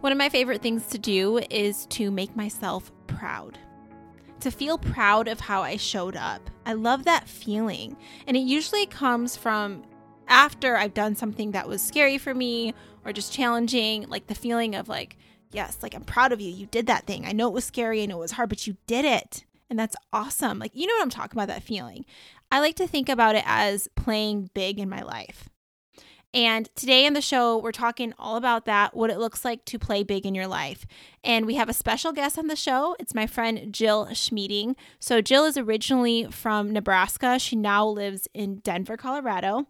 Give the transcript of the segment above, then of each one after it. One of my favorite things to do is to make myself proud, to feel proud of how I showed up. I love that feeling. And it usually comes from after I've done something that was scary for me or just challenging, like the feeling of like, yes, like I'm proud of you. You did that thing. I know it was scary. I know it was hard, but you did it. And that's awesome. Like, you know what I'm talking about, that feeling. I like to think about it as playing big in my life. And today in the show, we're talking all about that, what it looks like to play big in your life. And we have a special guest on the show. It's my friend Jill Schmieding. So Jill is originally from Nebraska. She now lives in Denver, Colorado.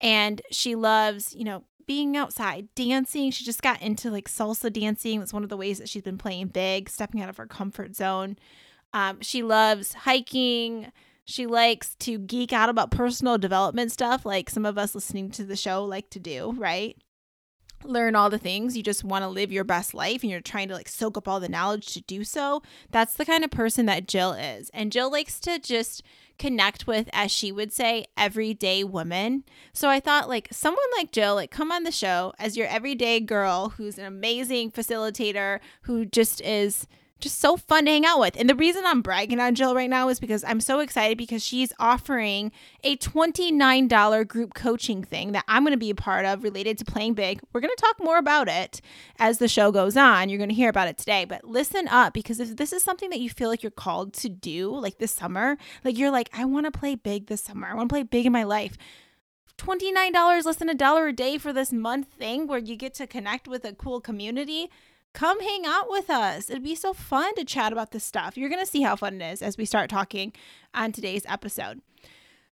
And she loves, you know, being outside, dancing. She just got into like salsa dancing. That's one of the ways that she's been playing big, stepping out of her comfort zone. She loves hiking. She likes to geek out about personal development stuff, like some of us listening to the show like to do, right? Learn all the things. You just want to live your best life and you're trying to like soak up all the knowledge to do so. That's the kind of person that Jill is. And Jill likes to just connect with, as she would say, everyday women. So I thought like someone like Jill, like come on the show as your everyday girl who's an amazing facilitator who just is just so fun to hang out with. And the reason I'm bragging on Jill right now is because I'm so excited because she's offering a $29 group coaching thing that I'm going to be a part of related to playing big. We're going to talk more about it as the show goes on. You're going to hear about it today, but listen up, because if this is something that you feel like you're called to do, like this summer, like you're like, I want to play big this summer. I want to play big in my life. $29, less than $1 a day for this month thing where you get to connect with a cool community. Come hang out with us. It'd be so fun to chat about this stuff. You're going to see how fun it is as we start talking on today's episode.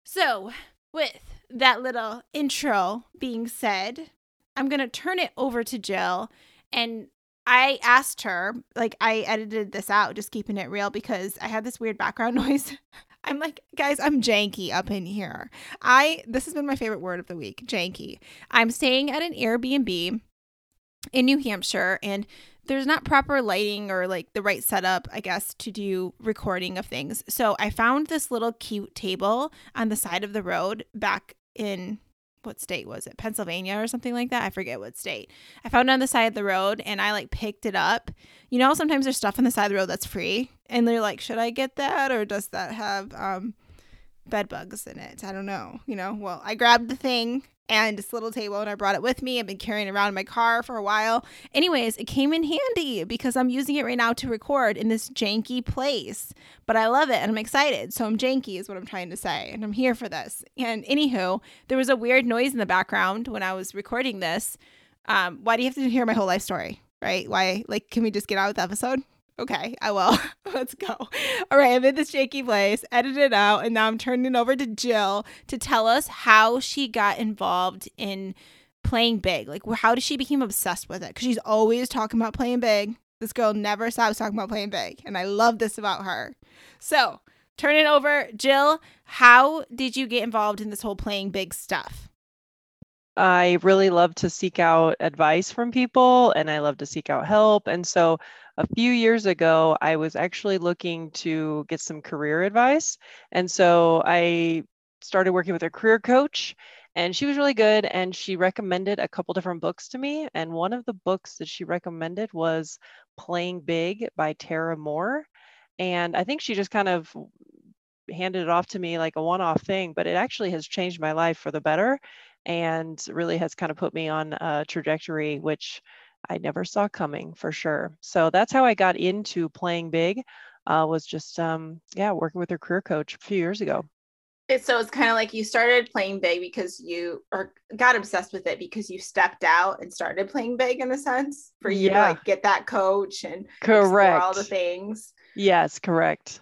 So with that little intro being said, I'm going to turn it over to Jill. And I asked her, like I edited this out, just keeping it real because I had this weird background noise. I'm like, guys, I'm janky up in here. This has been my favorite word of the week, janky. I'm staying at an Airbnb in New Hampshire, and there's not proper lighting or like the right setup, I guess, to do recording of things. So I found this little cute table on the side of the road back in, what state was it? Pennsylvania or something like that. I forget what state. I found it on the side of the road and I like picked it up. You know, sometimes there's stuff on the side of the road that's free and they're like, should I get that? Or does that have bed bugs in it? I don't know. You know, well, I grabbed the thing and this little table, and I brought it with me. I've been carrying it around in my car for a while. Anyways, it came in handy because I'm using it right now to record in this janky place. But I love it, and I'm excited. So I'm janky is what I'm trying to say, and I'm here for this. And anywho, there was a weird noise in the background when I was recording this. Why do you have to hear my whole life story, right? Why? Like, can we just get on with the episode? Okay, I will. Let's go. All right, I'm in this shaky place, edited it out, and now I'm turning it over to Jill to tell us how she got involved in playing big. Like, how did she become obsessed with it? Because she's always talking about playing big. This girl never stops talking about playing big, and I love this about her. So, turn it over. Jill, how did you get involved in this whole playing big stuff? I really love to seek out advice from people, and I love to seek out help. And so a few years ago, I was actually looking to get some career advice. And so I started working with a career coach, and she was really good. And she recommended a couple different books to me. And one of the books that she recommended was Playing Big by Tara Moore. And I think she just kind of handed it off to me like a one-off thing, but it actually has changed my life for the better and really has kind of put me on a trajectory which I never saw coming, for sure. So that's how I got into playing big, was just, working with her career coach a few years ago. So it's kind of like you started playing big because got obsessed with it because you stepped out and started playing big, in a sense, for you to like get that coach and explore all the things. Yes, correct.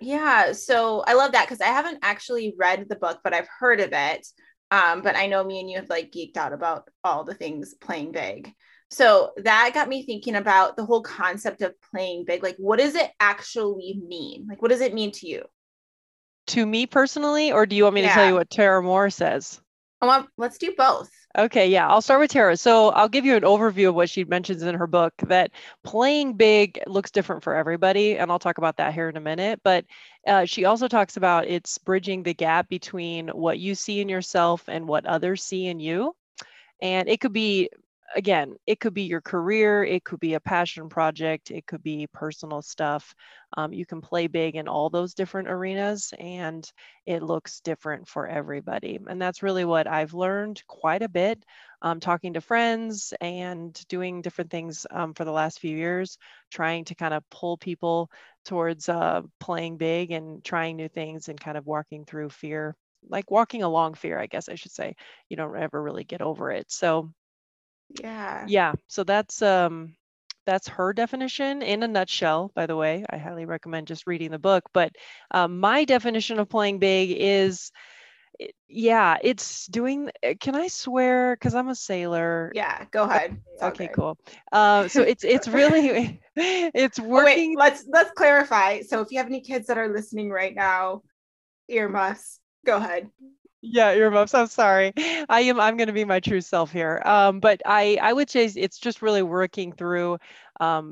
Yeah. So I love that because I haven't actually read the book, but I've heard of it. But I know me and you have like geeked out about all the things playing big. So that got me thinking about the whole concept of playing big. Like, what does it actually mean? Like, what does it mean to you? To me personally, or do you want me to tell you what Tara Moore says? Let's do both. Okay. Yeah. I'll start with Tara. So I'll give you an overview of what she mentions in her book, that playing big looks different for everybody. And I'll talk about that here in a minute. But she also talks about it's bridging the gap between what you see in yourself and what others see in you. And it could be again, it could be your career, it could be a passion project, it could be personal stuff. You can play big in all those different arenas, and it looks different for everybody. And that's really what I've learned quite a bit, talking to friends and doing different things for the last few years, trying to kind of pull people towards playing big and trying new things and kind of walking through fear, like walking along fear, I guess I should say. You don't ever really get over it. So yeah. So that's her definition in a nutshell, by the way. I highly recommend just reading the book, but my definition of playing big is, yeah, it's doing, can I swear? 'Cause I'm a sailor. Yeah, go ahead. Okay, cool. So it's really, it's working. Oh, wait, let's clarify. So if you have any kids that are listening right now, earmuffs, go ahead. Yeah, earmuffs. I'm sorry. I'm going to be my true self here. But I would say it's just really working through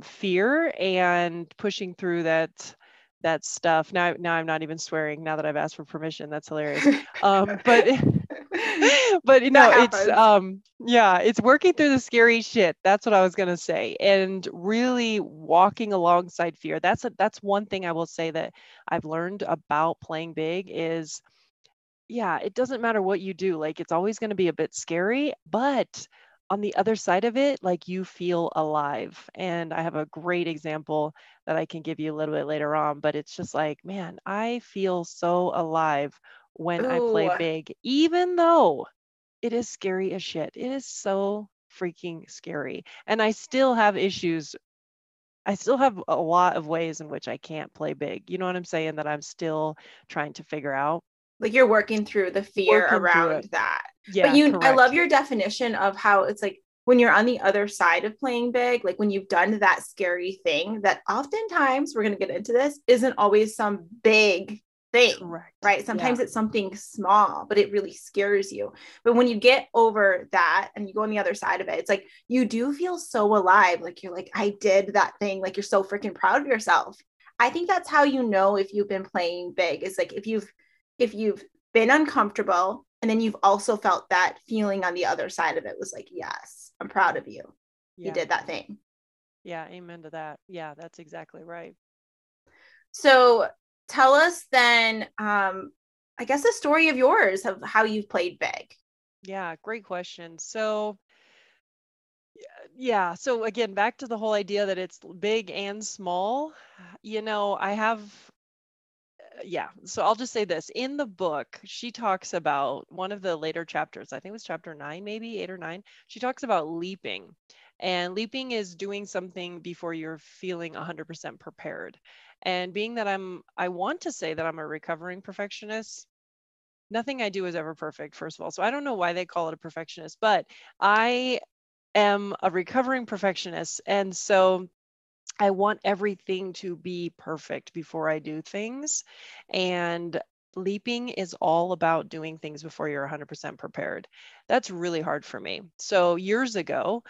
fear and pushing through that stuff. Now I'm not even swearing now that I've asked for permission. That's hilarious. But you know, it's it's working through the scary shit. That's what I was gonna say, and really walking alongside fear. That's one thing I will say that I've learned about playing big is, yeah, it doesn't matter what you do. Like, it's always going to be a bit scary, but on the other side of it, like, you feel alive. And I have a great example that I can give you a little bit later on, but it's just like, man, I feel so alive when I play big, even though it is scary as shit. It is so freaking scary. And I still have issues. I still have a lot of ways in which I can't play big. You know what I'm saying? That I'm still trying to figure out. Like, you're working through the fear around that. Yeah, but correct. I love your definition of how it's like when you're on the other side of playing big, like when you've done that scary thing that oftentimes, we're going to get into this, isn't always some big thing, right? Sometimes it's something small, but it really scares you. But when you get over that and you go on the other side of it, it's like, you do feel so alive. Like, you're like, I did that thing. Like, you're so freaking proud of yourself. I think that's how you know if you've been playing big. It's like, if you've been uncomfortable and then you've also felt that feeling on the other side of it was like, yes, I'm proud of you. Yeah. You did that thing. Yeah. Amen to that. Yeah, that's exactly right. So tell us then, I guess the story of yours of how you've played big. Yeah. Great question. So yeah. So again, back to the whole idea that it's big and small, you know, so I'll just say this. In the book, she talks about one of the later chapters, I think it was chapter 9, maybe 8 or 9. She talks about leaping. And leaping is doing something before you're feeling 100% prepared. And being that I want to say that I'm a recovering perfectionist, nothing I do is ever perfect, first of all. So I don't know why they call it a perfectionist, but I am a recovering perfectionist. And so I want everything to be perfect before I do things. And leaping is all about doing things before you're 100% prepared. That's really hard for me. So years ago,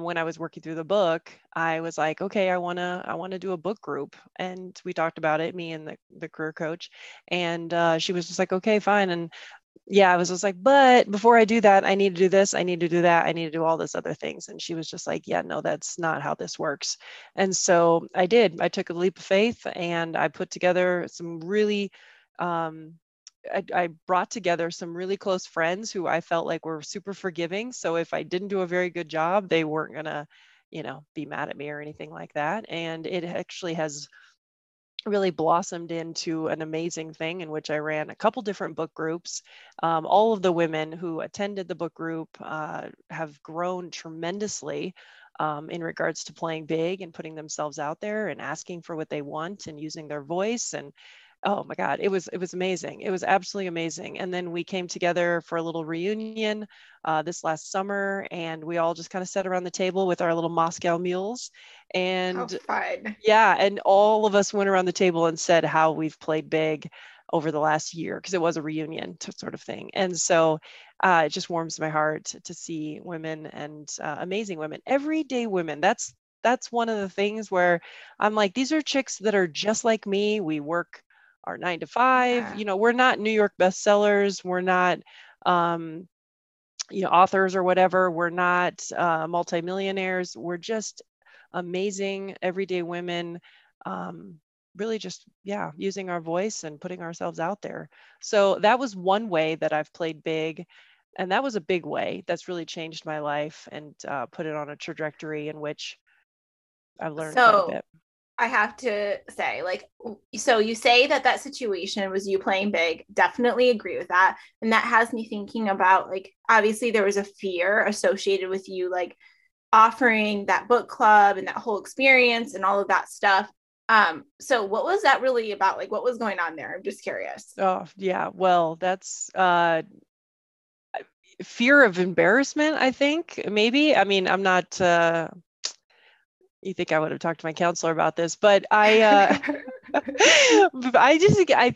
when I was working through the book, I was like, okay, I want to do a book group. And we talked about it, me and the career coach. And she was just like, okay, fine. And yeah, I was just like, but before I do that, I need to do this, I need to do that, I need to do all this other things. And she was just like, yeah, no, that's not how this works. And so I did. I took a leap of faith and I put together some really, I brought together some really close friends who I felt like were super forgiving. So if I didn't do a very good job, they weren't going to, you know, be mad at me or anything like that. And it actually has really blossomed into an amazing thing in which I ran a couple different book groups. All of the women who attended the book group have grown tremendously in regards to playing big and putting themselves out there and asking for what they want and using their voice. And oh my God, it was amazing. It was absolutely amazing. And then we came together for a little reunion this last summer, and we all just kind of sat around the table with our little Moscow mules. And and all of us went around the table and said how we've played big over the last year, because it was a reunion sort of thing. And so it just warms my heart to see women and amazing women, everyday women. That's one of the things where I'm like, these are chicks that are just like me. We work our 9 to 5, you know, we're not New York bestsellers. We're not, you know, authors or whatever. We're not multimillionaires. We're just amazing everyday women, really just, yeah, using our voice and putting ourselves out there. So that was one way that I've played big. And that was a big way that's really changed my life and put it on a trajectory in which I've learned quite a bit. I have to say, like, so you say that that situation was you playing big. Definitely agree with that. And that has me thinking about, like, obviously there was a fear associated with you, like, offering that book club and that whole experience and all of that stuff. So what was that really about? Like, what was going on there? I'm just curious. Oh, yeah. Well, that's, fear of embarrassment, I think, maybe. I mean, I'm not, you think I would have talked to my counselor about this, but I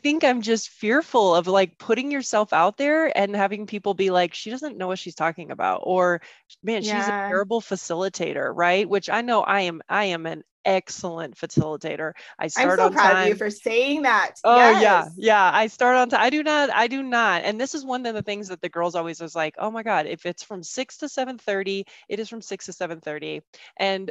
think I'm just fearful of, like, putting yourself out there and having people be like, she doesn't know what she's talking about, or, man, she's a terrible facilitator, right? Which I know I am an excellent facilitator. I'm so proud of you for saying that. Oh, yes. Yeah. I start on time. I do not. And this is one of the things that the girls always was like, oh my God, if it's from 6 to 7:30, it is from 6 to 7:30. And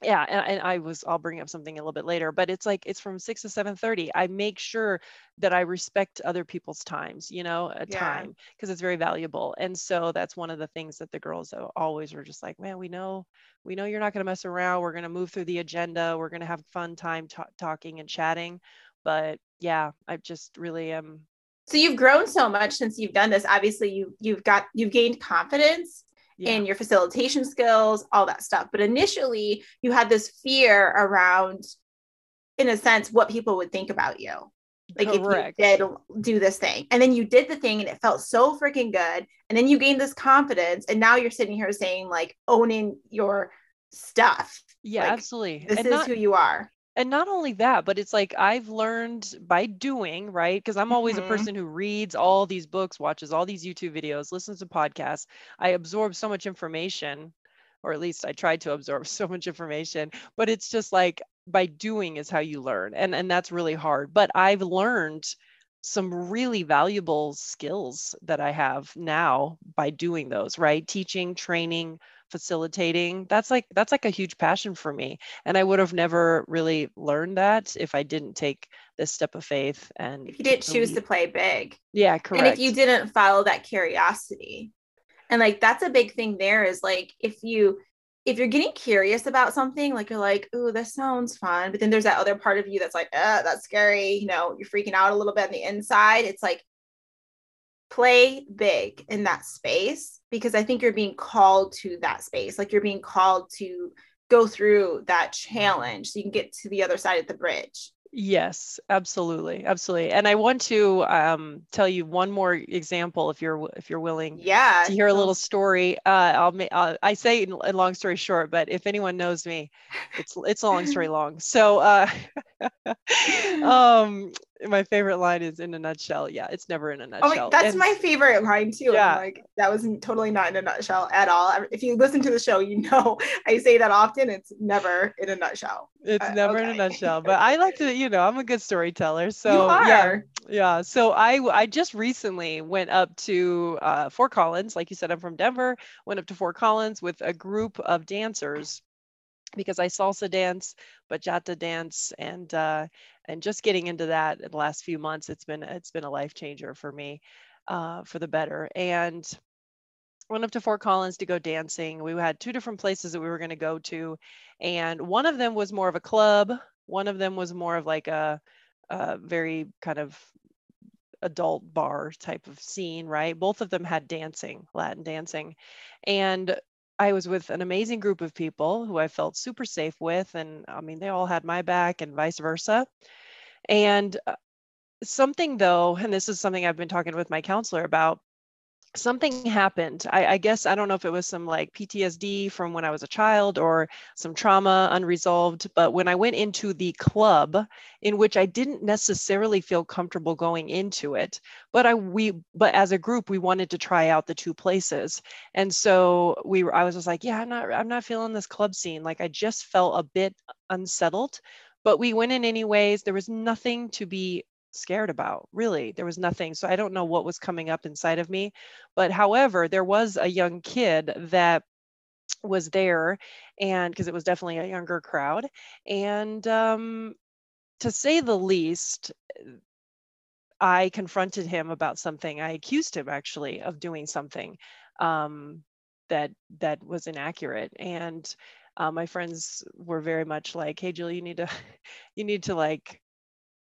yeah. And I'll bring up something a little bit later, but it's like, it's from 6 to 7:30. I make sure that I respect other people's times, time, because it's very valuable. And so that's one of the things that the girls always were just like, man, we know you're not going to mess around. We're going to move through the agenda. We're going to have fun time talking and chatting. But yeah, I just really am. So you've grown so much since you've done this. Obviously you've gained confidence. Yeah. And your facilitation skills, all that stuff. But initially you had this fear around, in a sense, what people would think about you. Like, correct. If you did do this thing, and then you did the thing and it felt so freaking good. And then you gained this confidence, and now you're sitting here saying, like, owning your stuff. Yeah, like, absolutely. This is who you are. And not only that, but it's like, I've learned by doing, right? Because I'm always a person who reads all these books, watches all these YouTube videos, listens to podcasts. I absorb so much information, or at least I try to absorb so much information, but it's just like, by doing is how you learn. And that's really hard. But I've learned some really valuable skills that I have now by doing those, right? Teaching, training, facilitating. That's like a huge passion for me. And I would have never really learned that if I didn't take this step of faith. And if you didn't choose to play big. Yeah, correct. And if you didn't follow that curiosity. And, like, that's a big thing there is, like, if you're getting curious about something, like, you're like, ooh, this sounds fun. But then there's that other part of you that's like, that's scary. You're freaking out a little bit on the inside. It's like, play big in that space, because I think you're being called to that space. Like, you're being called to go through that challenge so you can get to the other side of the bridge. Yes, absolutely. Absolutely. And I want to tell you one more example if you're willing to hear a little story. I say a long story short, but if anyone knows me, it's a long story long. So my favorite line is in a nutshell. Yeah, it's never in a nutshell. Oh, that's my favorite line too. Yeah. Like, that was totally not in a nutshell at all. If you listen to the show, I say that often. It's never in a nutshell. It's never in a nutshell. But I like to, I'm a good storyteller. So you are. Yeah. So I just recently went up to Fort Collins. Like you said, I'm from Denver. Went up to Fort Collins with a group of dancers, because I salsa dance, bachata dance, and just getting into that in the last few months, it's been a life changer for me, for the better. And went up to Fort Collins to go dancing. We had two different places that we were going to go to, and one of them was more of a club. One of them was more of like a very kind of adult bar type of scene, right? Both of them had dancing, Latin dancing, and I was with an amazing group of people who I felt super safe with. And I mean, they all had my back and vice versa. And something though, and this is something I've been talking with my counselor about, something happened. I guess, I don't know if it was some like PTSD from when I was a child or some trauma unresolved, but when I went into the club, in which I didn't necessarily feel comfortable going into it, but as a group, we wanted to try out the two places. And so I was just like, yeah, I'm not feeling this club scene. Like, I just felt a bit unsettled, but we went in anyways. There was nothing to be scared about, really. There was nothing. So I don't know what was coming up inside of me. But however, there was a young kid that was there, and because it was definitely a younger crowd. And to say the least, I confronted him about something. I accused him actually of doing something that was inaccurate. And my friends were very much like, "Hey, Jill, you need to like,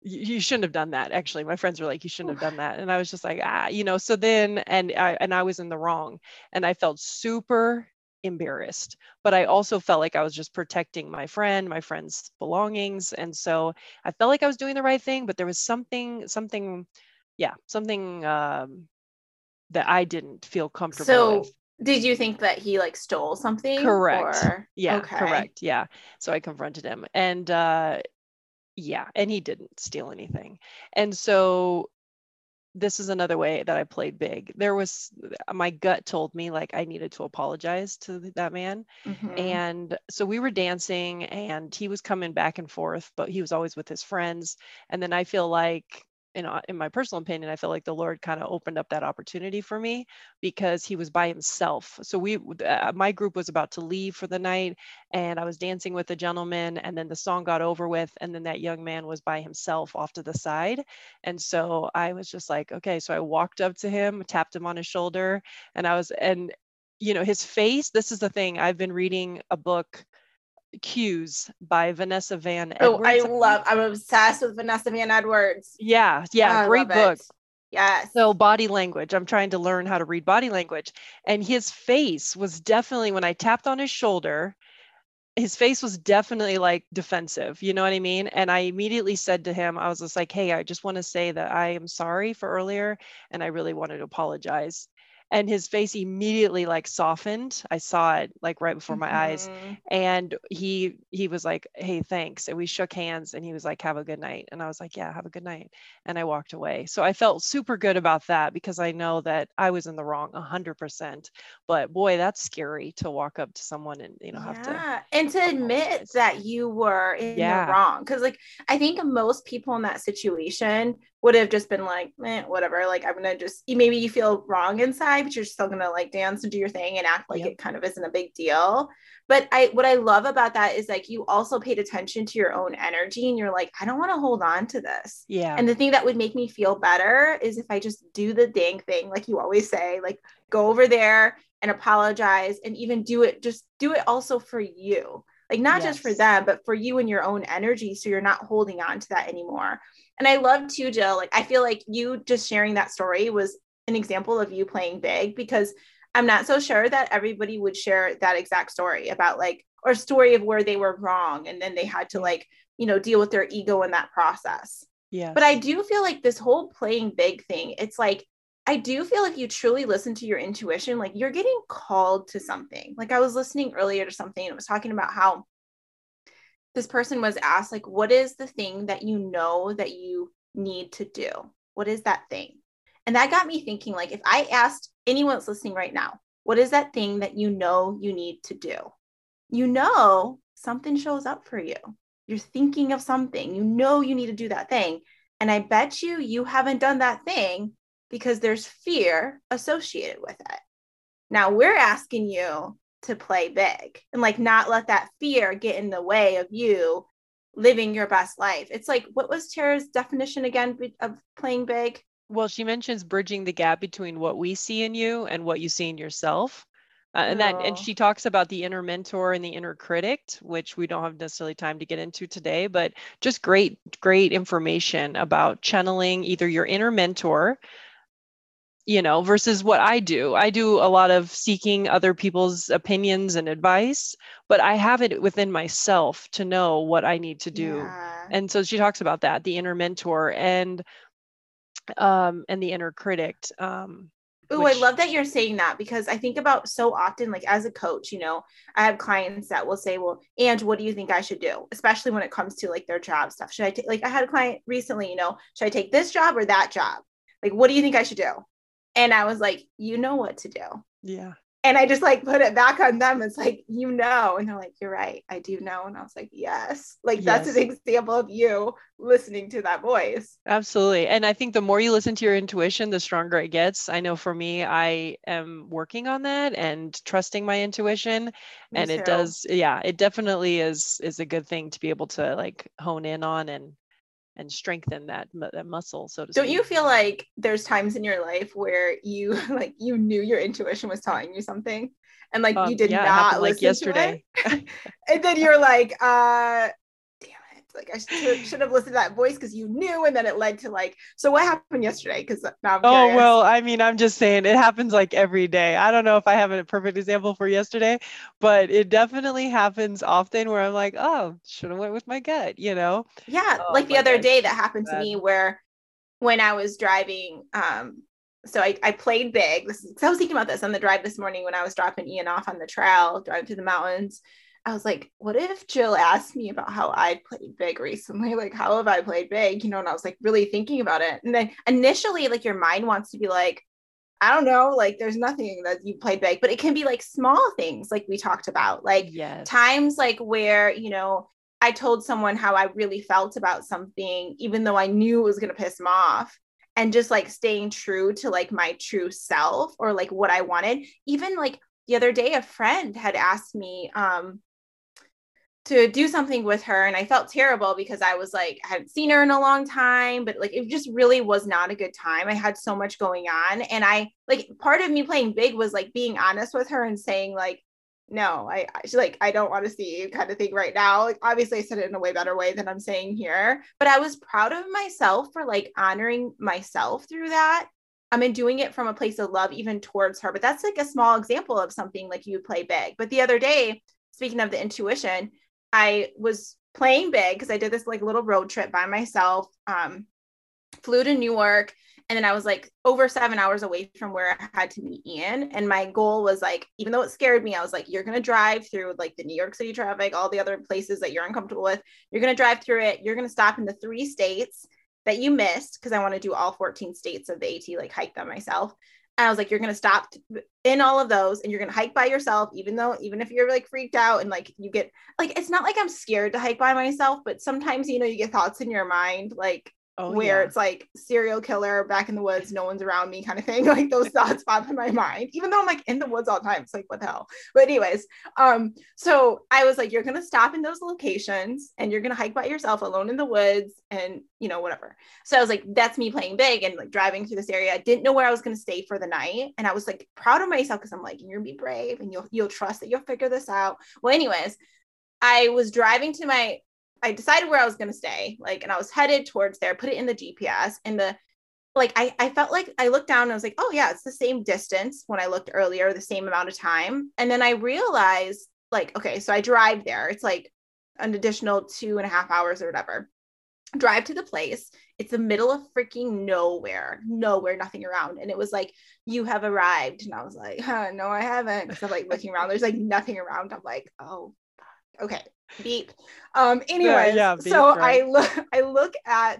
you shouldn't have done that." Actually, my friends were like, "You shouldn't have done that." And I was just like, So then, and I was in the wrong, and I felt super embarrassed, but I also felt like I was just protecting my friend, my friend's belongings. And so I felt like I was doing the right thing, but there was something that I didn't feel comfortable with. Did you think that he like stole something? Correct. Or? Yeah. Okay. Correct. Yeah. So I confronted him, and and he didn't steal anything. And so this is another way that I played big. There was, my gut told me like I needed to apologize to that man. Mm-hmm. And so we were dancing, and he was coming back and forth, but he was always with his friends. And then I feel like, in my personal opinion, I feel like the Lord kind of opened up that opportunity for me, because he was by himself. So my group was about to leave for the night, and I was dancing with a gentleman, and then the song got over with, and then that young man was by himself off to the side. And so I was just like, okay. So I walked up to him, tapped him on his shoulder, and his face, this is the thing, I've been reading a book, Cues by Vanessa Van Edwards. I'm obsessed with Vanessa Van Edwards. Yeah. Yeah. Oh, great book. Yeah. So body language, I'm trying to learn how to read body language. And his face was definitely, when I tapped on his shoulder, his face was definitely like defensive, you know what I mean? And I immediately said to him, I was just like, "Hey, I just want to say that I am sorry for earlier, and I really wanted to apologize." And his face immediately like softened. I saw it like right before my eyes. And he was like, "Hey, thanks." And we shook hands, and he was like, "Have a good night." And I was like, "Yeah, have a good night." And I walked away. So I felt super good about that, because I know that I was in the wrong 100%, but boy, that's scary to walk up to someone and, have to. And to admit that you were in the wrong. 'Cause like, I think most people in that situation would have just been like, whatever. Like, I'm going to just, maybe you feel wrong inside, but you're still going to like dance and do your thing and act like it kind of isn't a big deal. But what I love about that is like, you also paid attention to your own energy, and you're like, I don't want to hold on to this. Yeah. And the thing that would make me feel better is if I just do the dang thing. Like you always say, like, go over there and apologize, and even do it, just do it also for you. Like not just for them, but for you and your own energy. So you're not holding on to that anymore. And I love too, Jill, like, I feel like you just sharing that story was an example of you playing big, because I'm not so sure that everybody would share that exact story about like, or story of where they were wrong, and then they had to like, deal with their ego in that process. Yeah. But I do feel like this whole playing big thing, it's like, I do feel like you truly listen to your intuition. Like you're getting called to something. Like I was listening earlier to something, and it was talking about how this person was asked, like, what is the thing that you know that you need to do? What is that thing? And that got me thinking, like, if I asked anyone that's listening right now, what is that thing that you know you need to do? You know, something shows up for you. You're thinking of something, you know, you need to do that thing. And I bet you haven't done that thing because there's fear associated with it. Now we're asking you to play big and like not let that fear get in the way of you living your best life. It's like, what was Tara's definition again of playing big? Well, she mentions bridging the gap between what we see in you and what you see in yourself. And she talks about the inner mentor and the inner critic, which we don't have necessarily time to get into today, but just great, great information about channeling either your inner mentor, versus what I do. I do a lot of seeking other people's opinions and advice, but I have it within myself to know what I need to do. Yeah. And so she talks about that, the inner mentor and the inner critic. I love that you're saying that, because I think about so often, like as a coach, I have clients that will say, well, Ange, what do you think I should do? Especially when it comes to like their job stuff. Should I take, like I had a client recently, should I take this job or that job? Like, what do you think I should do? And I was like, you know what to do. Yeah. And I just like put it back on them. It's like, you know, and they're like, you're right. I do know. And I was like, yes, like that's an example of you listening to that voice. Absolutely. And I think the more you listen to your intuition, the stronger it gets. I know for me, I am working on that and trusting my intuition. Me too. It does. Yeah, it definitely is a good thing to be able to like hone in on and strengthen that muscle, so to speak. Don't you feel like there's times in your life where you like you knew your intuition was telling you something and like you did not listen like yesterday to it? And then you're like damn it, like I should have listened to that voice because you knew, and then it led to like, so what happened yesterday? Because now I'm curious. Well, I mean, I'm just saying it happens like every day. I don't know if I have a perfect example for yesterday, but it definitely happens often where I'm like, oh, should have went with my gut, you know? Yeah. Like the other day that happened to me where when I was driving, so I played big. So I was thinking about this on the drive this morning when I was dropping Ian off on the trail, driving through the mountains. I was like, what if Jill asked me about how I played big recently? Like, how have I played big? You know, and I was like really thinking about it. And then initially, like your mind wants to be like, I don't know, like there's nothing that you played big, but it can be like small things like we talked about, like times like where, you know, I told someone how I really felt about something, even though I knew it was going to piss them off. And just like staying true to like my true self or like what I wanted. Even like the other day, a friend had asked me, to do something with her. And I felt terrible because I was like, I hadn't seen her in a long time, but like, it just really was not a good time. I had so much going on. And I like, part of me playing big was like being honest with her and saying like, no, she's like, I don't want to see you kind of thing right now. Like, obviously I said it in a way better way than I'm saying here, but I was proud of myself for like honoring myself through that. I mean, doing it from a place of love, even towards her, but that's like a small example of something like you play big. But the other day, speaking of the intuition, I was playing big because I did this like little road trip by myself, flew to Newark. And then I was like over 7 hours away from where I had to meet Ian. And my goal was like, even though it scared me, I was like, you're going to drive through like the New York City traffic, all the other places that you're uncomfortable with. You're going to drive through it. You're going to stop in the 3 states that you missed. Cause I want to do all 14 states of the AT, like hike them myself. And I was like, you're going to stop in all of those and you're going to hike by yourself, even if you're like freaked out and like you get like, it's not like I'm scared to hike by myself, but sometimes, you know, you get thoughts in your mind, like it's like serial killer back in the woods, no one's around me kind of thing. Like those thoughts pop in my mind, even though I'm like in the woods all the time. It's like, what the hell? But anyways, so I was like, you're going to stop in those locations and you're going to hike by yourself alone in the woods and, you know, whatever. So I was like, that's me playing big and like driving through this area. I didn't know where I was going to stay for the night. And I was like proud of myself. Cause I'm like, you're gonna be brave and you'll trust that you'll figure this out. Well, anyways, I decided where I was going to stay, like, and I was headed towards there, put it in the GPS and I felt like I looked down and I was like, oh yeah, it's the same distance when I looked earlier, the same amount of time. And then I realized like, okay, so I drive there. It's like an additional 2.5 hours or whatever. Drive to the place. It's the middle of freaking nowhere, nothing around. And it was like, you have arrived. And I was like, no, I haven't. So like looking around, there's like nothing around. I'm like, oh, okay. Beep. Anyways, beep, so right. I look at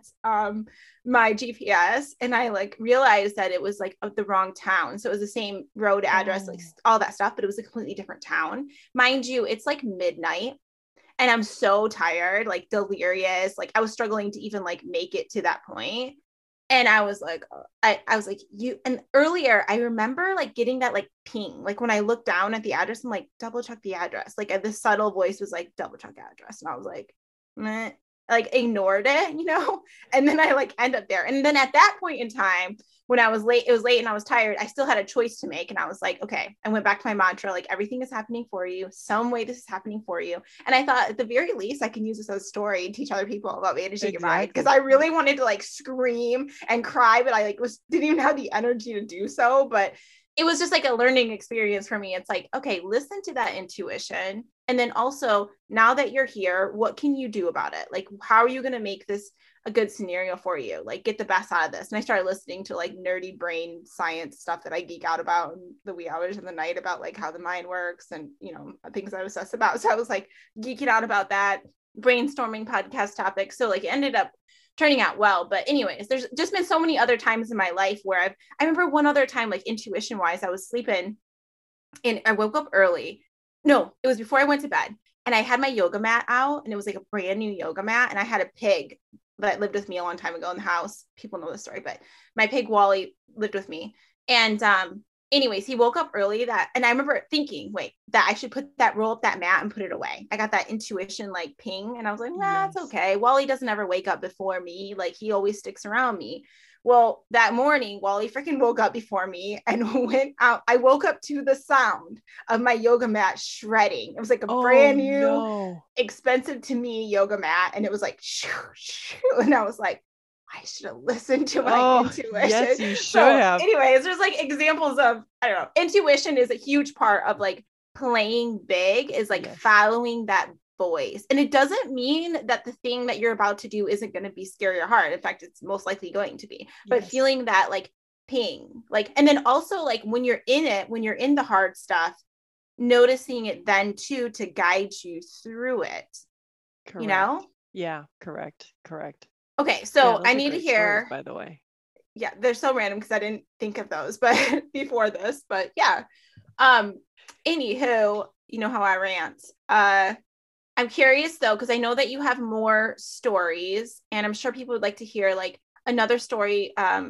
my GPS and I like realized that it was like of the wrong town. So it was the same road address, like all that stuff, but it was a completely different town. Mind you, it's like midnight and I'm so tired, like delirious. Like I was struggling to even like make it to that point. And I was like, I was like, you, and earlier I remember like getting that like ping, like when I looked down at the address, I'm like, double check the address. Like the subtle voice was like, double check address. And I was like, meh, like ignored it, you know? And then I like end up there. And then at that point in time, when I was late, it was late and I was tired. I still had a choice to make. And I was like, okay, I went back to my mantra, like everything is happening for you. Some way this is happening for you. And I thought at the very least I can use this as a story and teach other people about managing your mind. Cause I really wanted to like scream and cry, but I like didn't even have the energy to do so. But it was just like a learning experience for me. It's like, okay, listen to that intuition. And then also now that you're here, what can you do about it? Like, how are you going to make this a good scenario for you? Like get the best out of this. And I started listening to like nerdy brain science stuff that I geek out about in the wee hours of the night about like how the mind works and, you know, things I was obsessed about. So I was like geeking out about that, brainstorming podcast topics. So like it ended up turning out well, but anyways, there's just been so many other times in my life where I remember one other time, like intuition wise, I was sleeping and I woke up early. No, it was before I went to bed, and I had my yoga mat out, and it was like a brand new yoga mat. And I had a pig that lived with me a long time ago in the house. People know this story, but my pig Wally lived with me. And anyways, he woke up early that, and I remember thinking, wait, that I should put that, roll up that mat and put it away. I got that intuition, like ping. And I was like, nah, it's okay. Wally doesn't ever wake up before me. Like he always sticks around me. Well, that morning, Wally freaking woke up before me and went out. I woke up to the sound of my yoga mat shredding. It was like a brand new, expensive to me yoga mat. And it was like, shoo, shoo. And I was like, I should have listened to my intuition. Yes, you should have. Anyways, there's like examples of, I don't know, intuition is a huge part of like playing big, is like following that voice. And it doesn't mean that the thing that you're about to do isn't going to be scary or hard. In fact, it's most likely going to be, but feeling that like ping, like, and then also like when you're in it, when you're in the hard stuff, noticing it then too, to guide you through it, you know? Yeah, correct. Okay. So I need to hear, by the way. Yeah. They're so random because I didn't think of those, but before this, but yeah. Anywho, you know how I rant. I'm curious though, because I know that you have more stories, and I'm sure people would like to hear like another story, I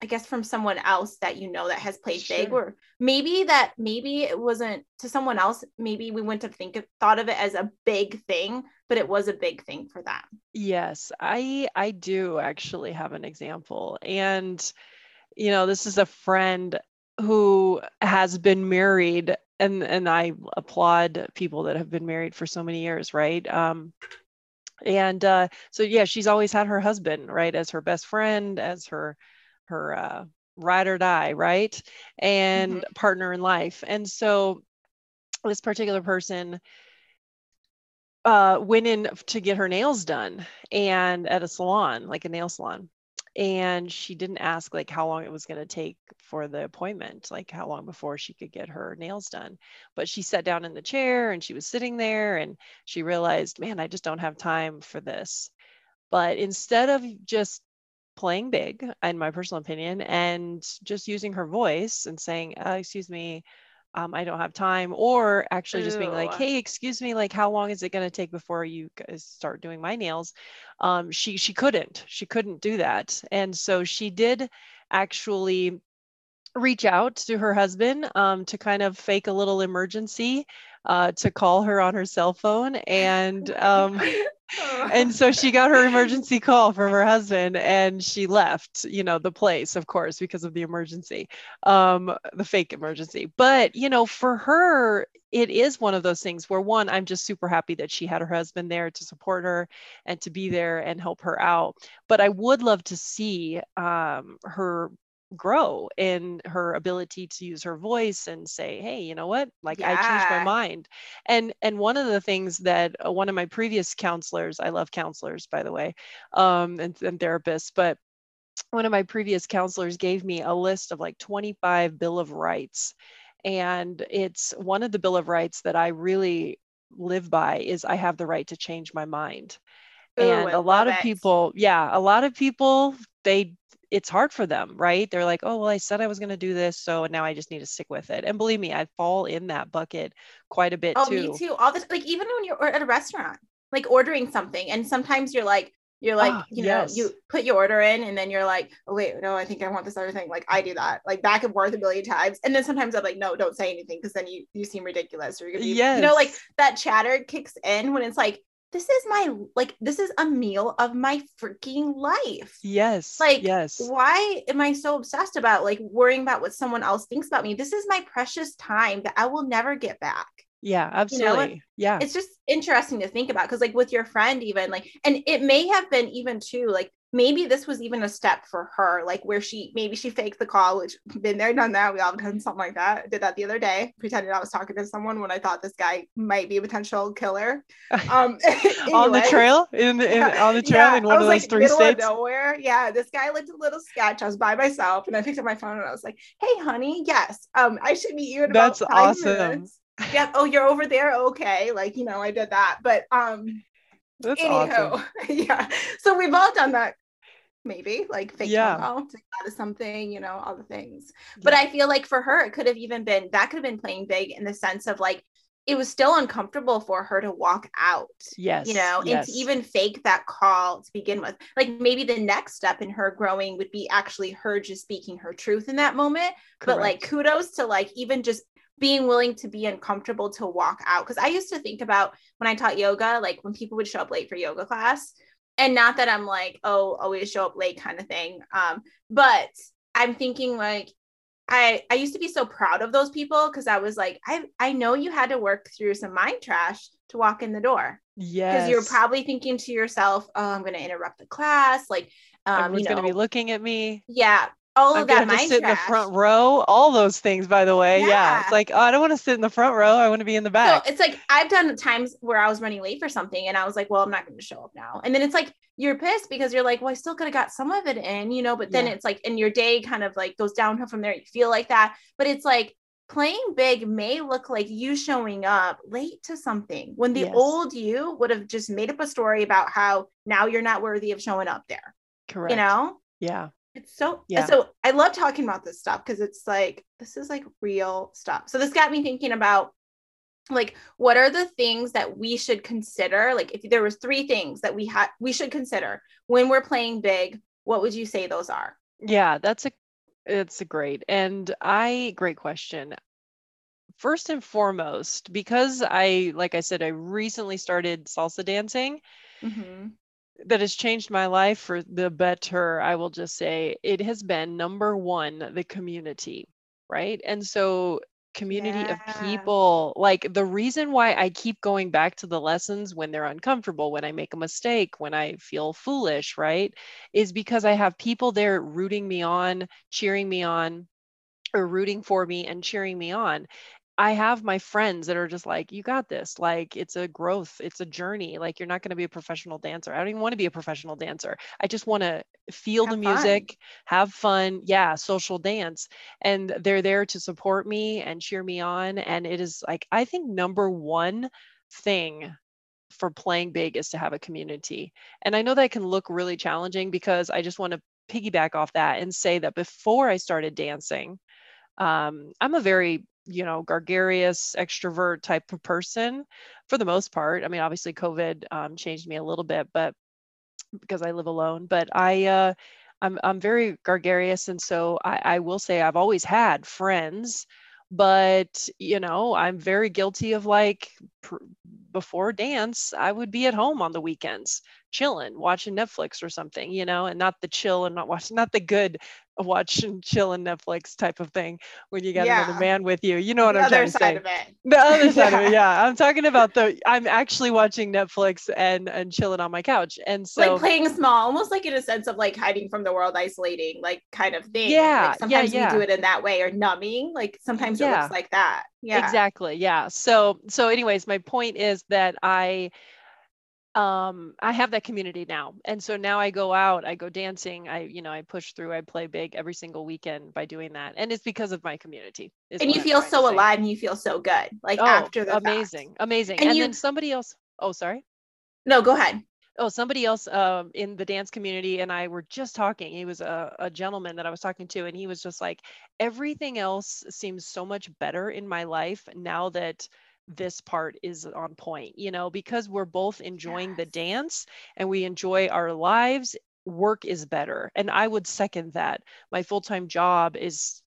guess from someone else that you know that has played big, or maybe it wasn't to someone else. Maybe we wouldn't have thought of it as a big thing, but it was a big thing for them. Yes, I do actually have an example, and you know, this is a friend who has been married. And I applaud people that have been married for so many years, right? So yeah, she's always had her husband, right, as her best friend, as her ride or die, right, and partner in life. And so this particular person went in to get her nails done, and at a salon, like a nail salon. And she didn't ask like how long it was going to take for the appointment, like how long before she could get her nails done. But she sat down in the chair and she was sitting there and she realized, man, I just don't have time for this. But instead of just playing big, in my personal opinion, and just using her voice and saying, excuse me, I don't have time, or actually just being like, hey, excuse me, like, how long is it going to take before you guys start doing my nails? She couldn't do that. And so she did actually reach out to her husband to kind of fake a little emergency, to call her on her cell phone. And and so she got her emergency call from her husband, and she left, you know, the place, of course, because of the emergency, the fake emergency. But, you know, for her, it is one of those things where, one, I'm just super happy that she had her husband there to support her and to be there and help her out. But I would love to see her grow in her ability to use her voice and say, hey, you know what, like I changed my mind. And one of the things that one of my previous counselors, I love counselors, by the way, and therapists, but one of my previous counselors gave me a list of like 25 Bill of Rights. And it's one of the Bill of Rights that I really live by is I have the right to change my mind. And a lot of people, it's hard for them, right? They're like, oh, well, I said I was going to do this, so now I just need to stick with it. And believe me, I fall in that bucket quite a bit too. Me too. All the like, even when you're at a restaurant, like ordering something, and sometimes you're like, you know, you put your order in, and then you're like, oh wait, no, I think I want this other thing. Like I do that, like back and forth a million times. And then sometimes I'm like, no, don't say anything, because then you seem ridiculous, or you're gonna be, you know, like that chatter kicks in when it's like, this is a meal of my freaking life. Yes. Like, yes. Why am I so obsessed about like worrying about what someone else thinks about me? This is my precious time that I will never get back. Yeah, absolutely. You know? Yeah. It's just interesting to think about. 'Cause like with your friend, even like, and it may have been even too, like maybe this was even a step for her, like where she faked the call, which been there, done that. We all have done something like that. I did that the other day, pretended I was talking to someone when I thought this guy might be a potential killer. Anyway. On the trail in one of those like, three states. Nowhere. Yeah. This guy looked a little sketch. I was by myself and I picked up my phone and I was like, hey honey, yes. I should meet you in about 5 minutes. Yeah. Oh, you're over there. Okay. Like, you know, I did that, but, that's awesome. Yeah. So we've all done that maybe like fake out of something, you know, all the things. But I feel like for her, it could have even been, that could have been playing big in the sense of like, it was still uncomfortable for her to walk out, you know, and to even fake that call to begin with. Like maybe the next step in her growing would be actually her just speaking her truth in that moment. But like, kudos to like, even just being willing to be uncomfortable to walk out. Cause I used to think about when I taught yoga, like when people would show up late for yoga class, and not that I'm like, oh, always show up late kind of thing. But I'm thinking like, I used to be so proud of those people. Cause I was like, I know you had to work through some mind trash to walk in the door. Cause you're probably thinking to yourself, oh, I'm going to interrupt the class. Like, everyone's going to be looking at me. All of that mind trash. Sit in the front row, all those things, by the way. It's like, oh, I don't want to sit in the front row. I want to be in the back. So it's like, I've done times where I was running late for something and I was like, well, I'm not going to show up now. And then it's like, you're pissed because you're like, well, I still could have got some of it in, you know, but then it's like, and your day kind of like goes downhill from there. You feel like that, but it's like playing big may look like you showing up late to something when the old you would have just made up a story about how now you're not worthy of showing up there. You know? It's so, so I love talking about this stuff because it's like, this is like real stuff. So this got me thinking about like, what are the things that we should consider? Like if there was three things that we should consider when we're playing big, what would you say those are? Yeah, it's a great, great question. First and foremost, because like I said, I recently started salsa dancing. That has changed my life for the better. I will just say it has been number one, the community, right? And so community of people, like the reason why I keep going back to the lessons when they're uncomfortable, when I make a mistake, when I feel foolish, right? Is because I have people there rooting me on, cheering me on, or rooting for me and cheering me on. I have my friends that are just like, you got this, like, it's a growth, it's a journey. Like, you're not going to be a professional dancer. I don't even want to be a professional dancer. I just want to feel the music, have fun. Yeah. Social dance. And they're there to support me and cheer me on. And it is like, I think number one thing for playing big is to have a community. And I know that can look really challenging because I just want to piggyback off that and say that before I started dancing, I'm a very, gregarious, extrovert type of person for the most part. I mean, obviously COVID changed me a little bit, but because I live alone, but I'm very gregarious. And so I will say I've always had friends, but I'm very guilty of like before dance, I would be at home on the weekends, chilling, watching Netflix or something, and not the chill and not the good watch and chill and Netflix type of thing when you got another man with you, I'm trying to say. The other side of it. Yeah. I'm talking about I'm actually watching Netflix and chilling on my couch. And so like playing small, almost like in a sense of like hiding from the world, isolating, like kind of thing. Yeah. Like sometimes we do it in that way or numbing, like sometimes it looks like that. Yeah, exactly. Yeah. So anyways, my point is that I have that community now. And so now I go out, I go dancing, I push through, I play big every single weekend by doing that. And it's because of my community. And you feel so alive and you feel so good. Like after the fact. Amazing. And then somebody else. Oh, sorry. No, go ahead. Oh, somebody else in the dance community and I were just talking. He was a gentleman that I was talking to, and he was just like, everything else seems so much better in my life now that this part is on point, because we're both enjoying the dance and we enjoy our lives, work is better. And I would second that. My full-time job is,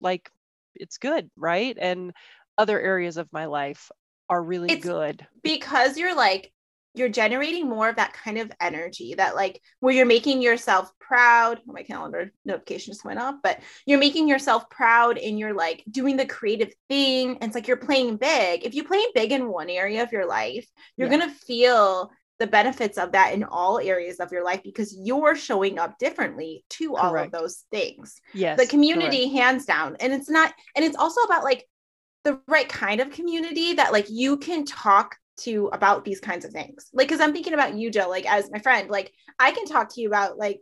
like it's good, right? And other areas of my life are really good. Because you're like, you're generating more of that kind of energy that like where you're making yourself proud. My calendar notification just went off, but you're making yourself proud and you're like doing the creative thing. And it's like, you're playing big. If you play big in one area of your life, you're going to feel the benefits of that in all areas of your life because you're showing up differently to all of those things. Yes, the community hands down. And it's not, and it's also about like the right kind of community that like you can talk to about these kinds of things. Like, cause I'm thinking about you, Jill, like as my friend, like I can talk to you about like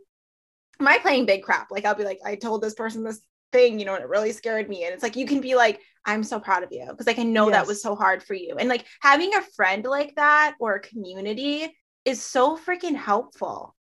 my playing big crap. Like, I'll be like, I told this person this thing, and it really scared me. And it's like, you can be like, I'm so proud of you. Cause like, I know that was so hard for you. And like having a friend like that or a community is so freaking helpful.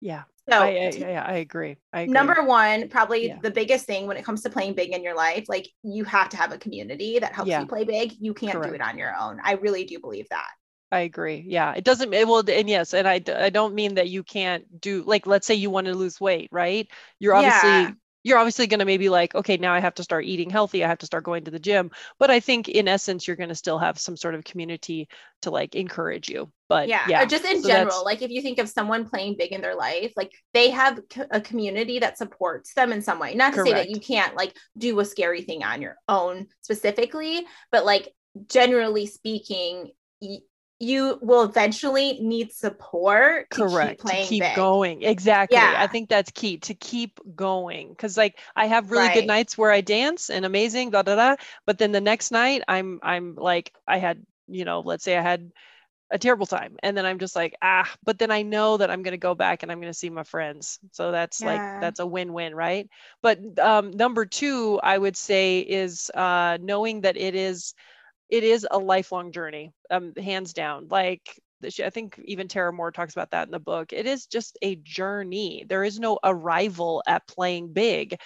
Yeah. So I agree. Number one, probably the biggest thing when it comes to playing big in your life, like you have to have a community that helps you play big. You can't do it on your own. I really do believe that. I agree. Yeah, it doesn't, it will. And yes, and I don't mean that you can't do, like, let's say you want to lose weight, right? You're obviously going to maybe like, okay, now I have to start eating healthy. I have to start going to the gym. But I think in essence, you're going to still have some sort of community to like encourage you. But or just in general, like if you think of someone playing big in their life, like they have a community that supports them in some way. Not to say that you can't like do a scary thing on your own specifically, but like generally speaking, you will eventually need support to keep going. Exactly. Yeah. I think that's key, to keep going. 'Cause like I have really good nights where I dance and amazing, da, da, da. But then the next night I'm like, I had, you know, let's say I had a terrible time. And then I'm just like, but then I know that I'm going to go back and I'm going to see my friends. So that's like, that's a win-win. Right. But, number two, I would say is, knowing that it is a lifelong journey, hands down. Like I think even Tara Moore talks about that in the book. It is just a journey. There is no arrival at playing big.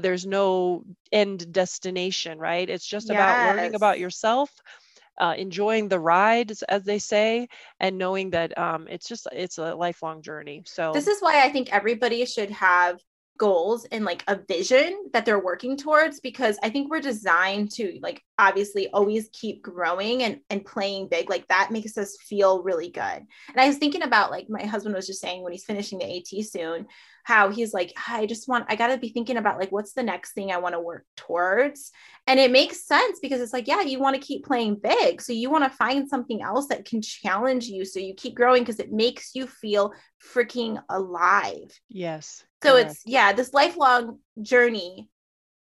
There's no end destination, right? It's just about learning about yourself, enjoying the ride, as they say, and knowing that it's a lifelong journey. So this is why I think everybody should have goals and like a vision that they're working towards, because I think we're designed to like obviously always keep growing and playing big. Like that makes us feel really good. And I was thinking about like my husband was just saying when he's finishing the AT soon, how he's like, I gotta be thinking about like, what's the next thing I want to work towards? And it makes sense because it's like, you want to keep playing big. So you want to find something else that can challenge you. So you keep growing because it makes you feel freaking alive. Yes. So it's, this lifelong journey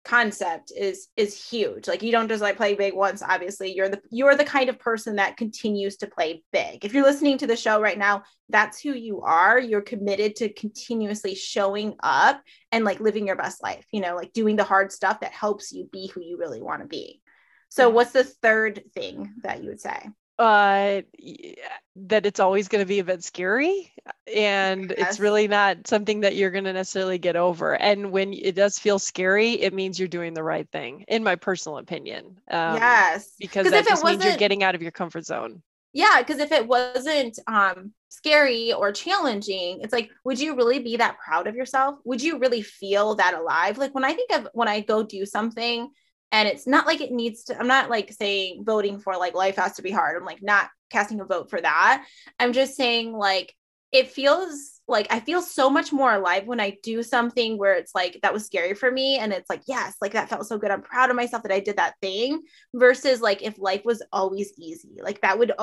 concept is huge. Like you don't just like play big once. Obviously you're the kind of person that continues to play big. If you're listening to the show right now, that's who you are. You're committed to continuously showing up and like living your best life, you know, like doing the hard stuff that helps you be who you really want to be. So what's the third thing that you would say? That it's always going to be a bit scary and it's really not something that you're going to necessarily get over. And when it does feel scary, it means you're doing the right thing, in my personal opinion. Because that just means you're getting out of your comfort zone. Yeah. 'Cause if it wasn't, scary or challenging, it's like, would you really be that proud of yourself? Would you really feel that alive? Like when I go do something, and it's not like it needs to, I'm not like saying voting for like life has to be hard. I'm like not casting a vote for that. I'm just saying like, it feels like I feel so much more alive when I do something where it's like, that was scary for me. And it's like, yes, like that felt so good. I'm proud of myself that I did that thing, versus like, if life was always easy, like that would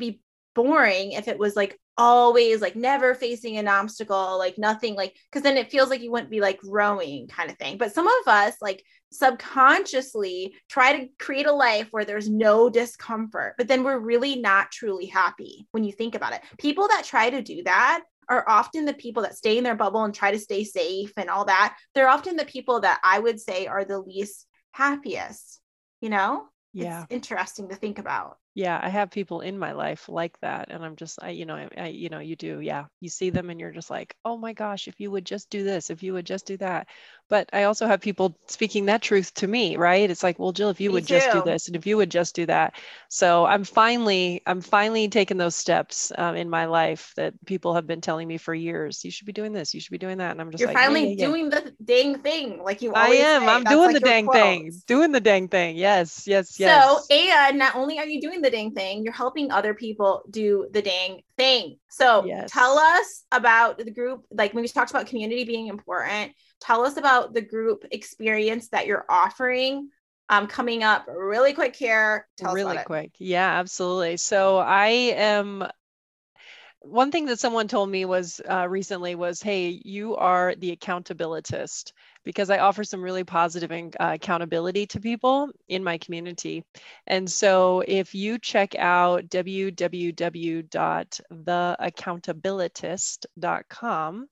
be boring if it was like always like never facing an obstacle, like nothing, like, 'cause then it feels like you wouldn't be like growing kind of thing. But some of us like subconsciously try to create a life where there's no discomfort, but then we're really not truly happy when you think about it. People that try to do that are often the people that stay in their bubble and try to stay safe and all that. They're often the people that I would say are the least happiest, you know? Yeah. It's interesting to think about. Yeah. I have people in my life like that. And I'm just, you do. Yeah. You see them and you're just like, oh my gosh, if you would just do this, if you would just do that. But I also have people speaking that truth to me, right? It's like, well, Jill, if you would just do this and if you would just do that. So I'm finally taking those steps in my life that people have been telling me for years, you should be doing this, you should be doing that. And I'm just doing the dang thing. Like you always say. I'm doing the dang thing, Yes, yes, yes. So, and not only are you doing the dang thing, you're helping other people do the dang thing. So tell us about the group, like when we talked about community being important, tell us about the group experience that you're offering coming up really quick here. Yeah, absolutely. So one thing that someone told me was recently was, hey, you are the accountabilitist, because I offer some really positive accountability to people in my community. And so if you check out www.theaccountabilitist.com,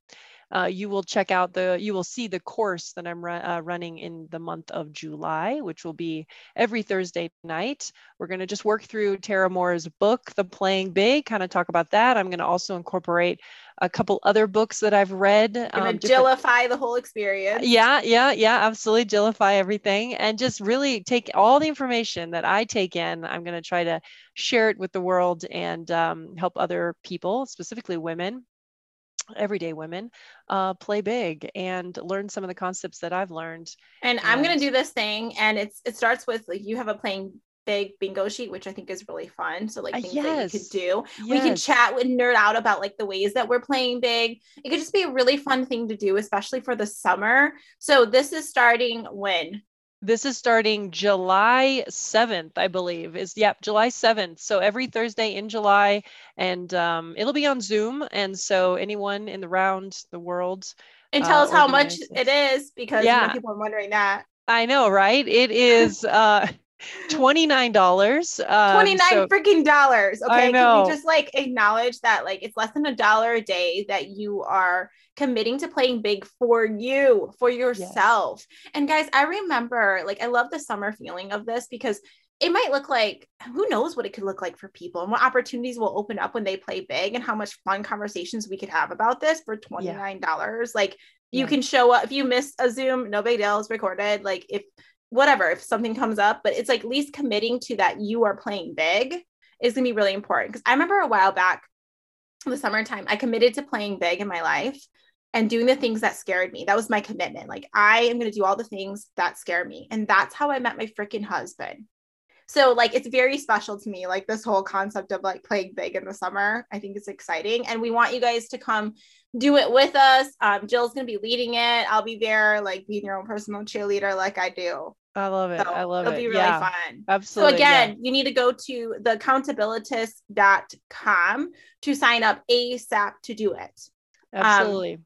you will see the course that I'm running in the month of July, which will be every Thursday night. We're going to just work through Tara Moore's book, The Playing Big, kind of talk about that. I'm going to also incorporate a couple other books that I've read. Jillify the whole experience. Yeah, absolutely. Jillify everything, and just really take all the information that I take in. I'm going to try to share it with the world and help other people, specifically women, everyday women, play big and learn some of the concepts that I've learned. And I'm going to do this thing, and it starts with, like, you have a playing big bingo sheet, which I think is really fun. So like things that you could do, we can chat and nerd out about like the ways that we're playing big. It could just be a really fun thing to do, especially for the summer. So this is starting when? This is starting July 7th, I believe. July 7th. So every Thursday in July, and it'll be on Zoom. And so anyone in the world. And tell us how much it is, because people are wondering that. I know, right? It is $29. $29. Okay. I know. Can we just like acknowledge that like it's less than $1 a day that you are committing to playing big for you, for yourself. Yes. And guys, I remember I love the summer feeling of this, because it might look like, who knows what it could look like for people and what opportunities will open up when they play big and how much fun conversations we could have about this for $29. Yeah. You can show up. If you miss a Zoom, no big deal, it's recorded. If something comes up, but it's at least committing to that you are playing big is going to be really important. Because I remember a while back in the summertime, I committed to playing big in my life and doing the things that scared me. That was my commitment. I am going to do all the things that scare me. And that's how I met my freaking husband. So it's very special to me, this whole concept of playing big in the summer. I think it's exciting. And we want you guys to come do it with us. Jill's going to be leading it. I'll be there, being your own personal cheerleader like I do. I love it. It'll be really fun. Absolutely. So again, you need to go to theaccountabilitist.com to sign up ASAP to do it. Absolutely.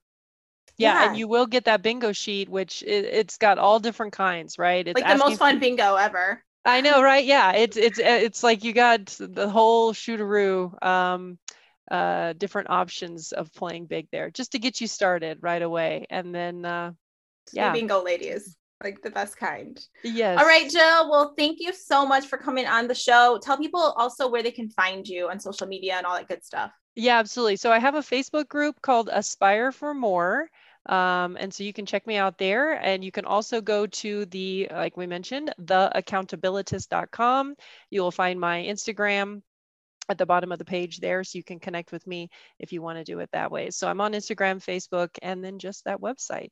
And you will get that bingo sheet, which it's got all different kinds, right? It's the most fun bingo ever. I know, right? Yeah. It's you got the whole shootaroo, different options of playing big there just to get you started right away. And then, bingo ladies. The best kind. Yes. All right, Jill. Well, thank you so much for coming on the show. Tell people also where they can find you on social media and all that good stuff. Yeah, absolutely. So I have a Facebook group called Aspire for More. And so you can check me out there, and you can also go to theaccountabilitist.com. You will find my Instagram at the bottom of the page there. So you can connect with me if you want to do it that way. So I'm on Instagram, Facebook, and then just that website.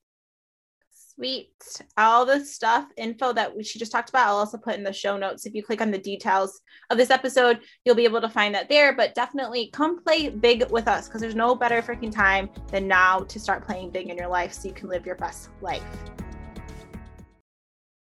Sweet. All the info that she just talked about, I'll also put in the show notes. If you click on the details of this episode, you'll be able to find that there, but definitely come play big with us, because there's no better freaking time than now to start playing big in your life so you can live your best life.